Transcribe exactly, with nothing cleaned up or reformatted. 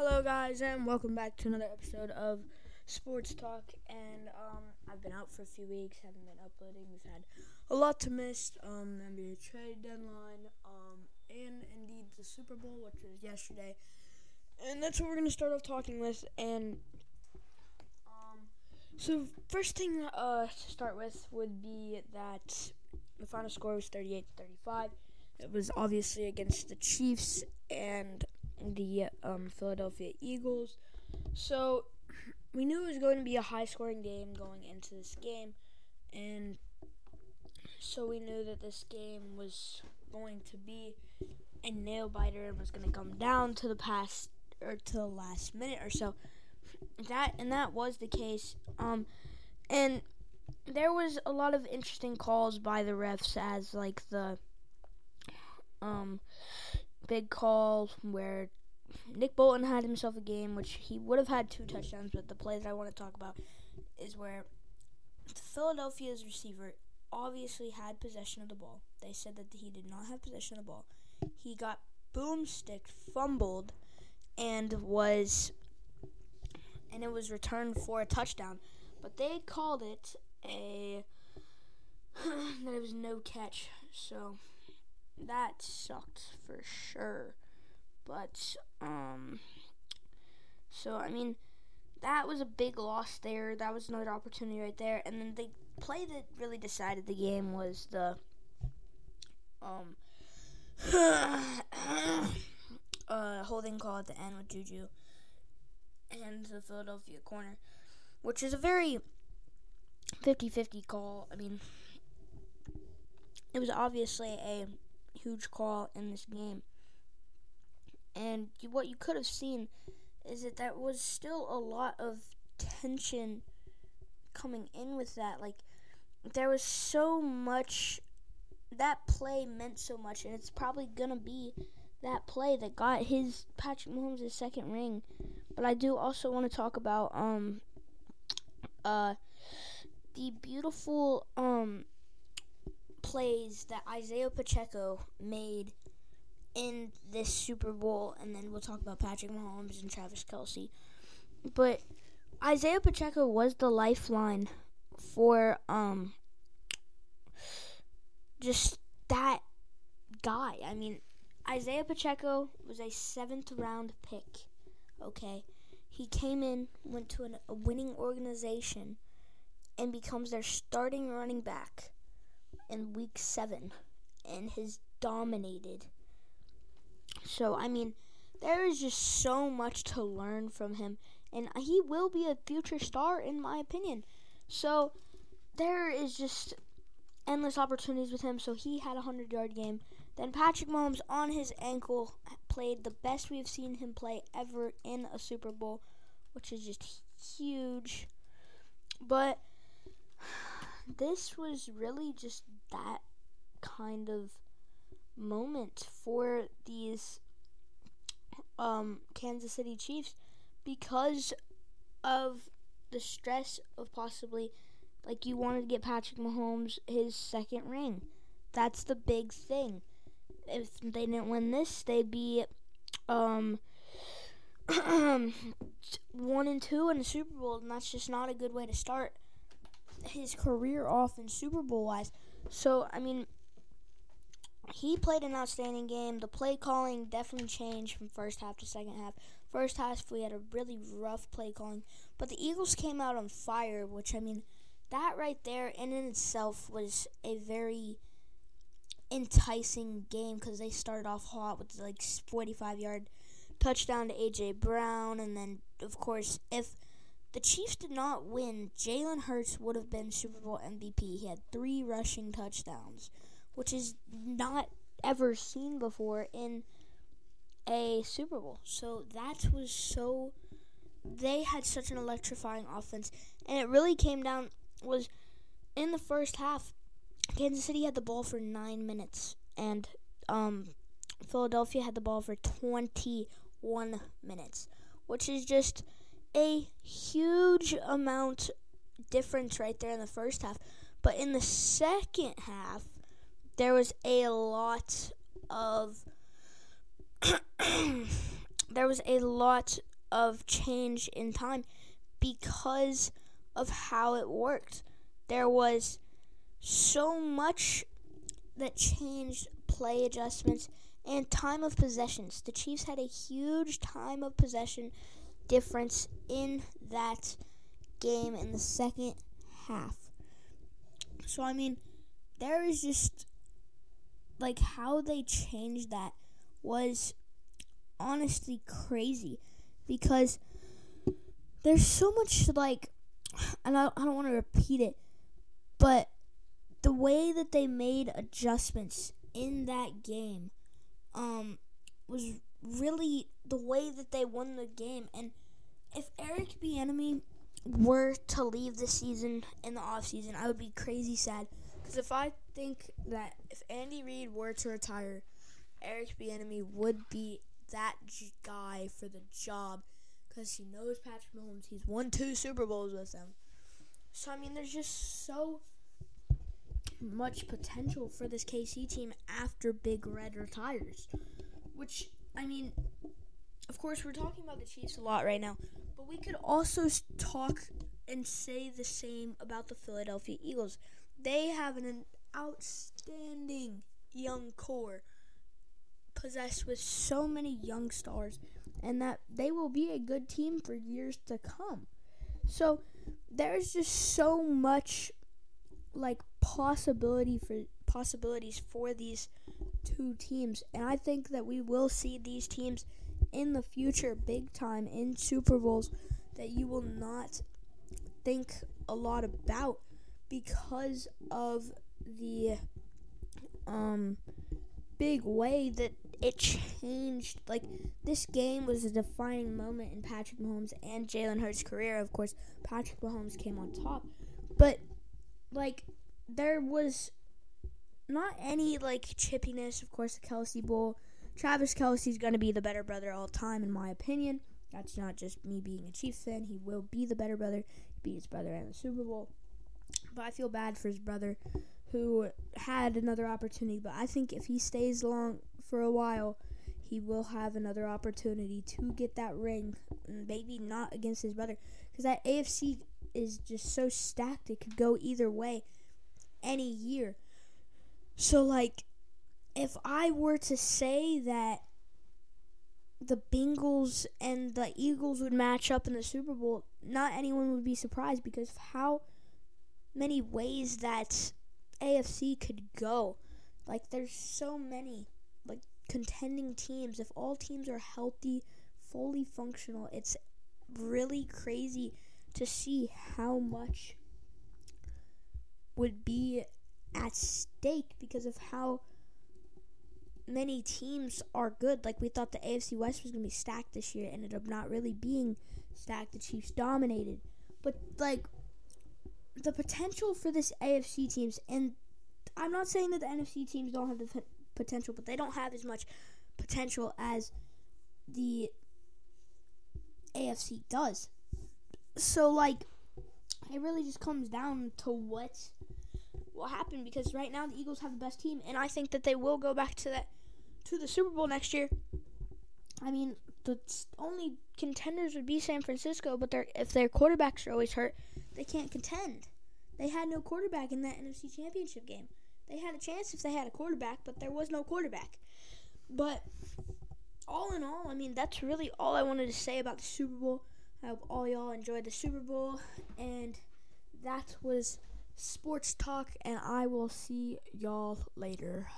Hello guys, and welcome back to another episode of Sports Talk. And um, I've been out for a few weeks, haven't been uploading. We've had a lot to miss. Um, N B A trade deadline, um, and indeed the Super Bowl, which was yesterday. And that's what we're gonna start off talking with. And um, so first thing uh, to start with would be that the final score was thirty-eight to thirty-five. It was obviously against the Chiefs and the um, Philadelphia Eagles. So we knew it was going to be a high-scoring game going into this game, and so we knew that this game was going to be a nail-biter and was going to come down to the past or to the last minute or so. That and that was the case. Um, and there was a lot of interesting calls by the refs, as like the um. big call where Nick Bolton had himself a game, which he would have had two touchdowns, but the play that I want to talk about is where Philadelphia's receiver obviously had possession of the ball. They said that he did not have possession of the ball. He got boomsticked, fumbled, and was, and it was returned for a touchdown. But they called it a, that it was no catch, so that sucked for sure. But, um, so, I mean, that was a big loss there. That was another opportunity right there. And then the play that really decided the game was the, um, uh, holding call at the end with Juju and the Philadelphia corner, which is a very fifty-fifty call. I mean, it was obviously a huge call in this game. And you, what you could have seen is that there was still a lot of tension coming in with that. Like, there was so much, that play meant so much, and it's probably going to be that play that got his, Patrick Mahomes, his second ring. But I do also want to talk about um uh the beautiful um plays that Isaiah Pacheco made in this Super Bowl, and then we'll talk about Patrick Mahomes and Travis Kelce. But Isaiah Pacheco was the lifeline for um just that guy. I mean, Isaiah Pacheco was a seventh round pick. Okay, he came in, went to an, a winning organization, and becomes their starting running back in week seven, and has dominated. So, I mean, there is just so much to learn from him, and he will be a future star, in my opinion. So, there is just endless opportunities with him. So, he had a hundred-yard game. Then Patrick Mahomes, on his ankle, played the best we've seen him play ever in a Super Bowl, which is just huge. But this was really just that kind of moment for these um, Kansas City Chiefs because of the stress of possibly, like, you wanted to get Patrick Mahomes his second ring. That's the big thing. If they didn't win this, they'd be um, one and two in the Super Bowl, and that's just not a good way to start his career off in Super Bowl-wise. So, I mean, he played an outstanding game. The play calling definitely changed from first half to second half. First half, we had a really rough play calling. But the Eagles came out on fire, which, I mean, that right there in and itself was a very enticing game because they started off hot with, like, forty-five-yard touchdown to A J. Brown. And then, of course, if the Chiefs did not win, Jalen Hurts would have been Super Bowl M V P. He had three rushing touchdowns, which is not ever seen before in a Super Bowl. So that was so, they had such an electrifying offense. And it really came down, was in the first half, Kansas City had the ball for nine minutes. And um, Philadelphia had the ball for twenty-one minutes, which is just a huge amount difference right there in the first half. But in the second half, there was a lot of there was a lot of change in time because of how it worked. There was so much that changed: play adjustments and time of possessions. The Chiefs had a huge time of possession difference in that game in the second half. So, I mean, there is just, like, how they changed that was honestly crazy because there's so much, like, and I, I don't want to repeat it, but the way that they made adjustments in that game um, was really the way that they won the game. And if Eric Bieniemy were to leave this season in the offseason, I would be crazy sad. Because if I think that if Andy Reid were to retire, Eric Bieniemy would be that g- guy for the job. Because he knows Patrick Mahomes. He's won two Super Bowls with them. So, I mean, there's just so much potential for this K C team after Big Red retires. Which, I mean, of course, we're talking about the Chiefs a lot right now. But we could also talk and say the same about the Philadelphia Eagles. They have an outstanding young core, possessed with so many young stars, and that they will be a good team for years to come. So there's just so much, like, possibility for possibilities for these two teams, and I think that we will see these teams in the future big time in Super Bowls that you will not think a lot about because of the um big way that it changed. Like, this game was a defining moment in Patrick Mahomes and Jalen Hurts' career. Of course, Patrick Mahomes came on top. But, like, there was not any, like, chippiness. Of course, the Kelce Bowl. Travis Kelce's going to be the better brother all time, in my opinion. That's not just me being a Chiefs fan. He will be the better brother. He beat his brother in the Super Bowl. But I feel bad for his brother, who had another opportunity. But I think if he stays long for a while, he will have another opportunity to get that ring. Maybe not against his brother, because that A F C is just so stacked. It could go either way any year. So, like, if I were to say that the Bengals and the Eagles would match up in the Super Bowl, not anyone would be surprised because of how many ways that A F C could go. Like, there's so many, like, contending teams. If all teams are healthy, fully functional, it's really crazy to see how much would be at stake because of how many teams are good. Like, we thought the A F C West was going to be stacked this year, ended up not really being stacked. The Chiefs dominated. But, like, the potential for this A F C teams, and I'm not saying that the N F C teams don't have the p- potential, but they don't have as much potential as the A F C does. So, like, it really just comes down to what will happen, because right now the Eagles have the best team, and I think that they will go back to that to the Super Bowl next year. I mean, the only contenders would be San Francisco, but they're, if their quarterbacks are always hurt, they can't contend. They had no quarterback in that N F C Championship game. They had a chance if they had a quarterback, but there was no quarterback. But all in all, I mean, that's really all I wanted to say about the Super Bowl. I hope all y'all enjoyed the Super Bowl. And that was Sports Talk, and I will see y'all later.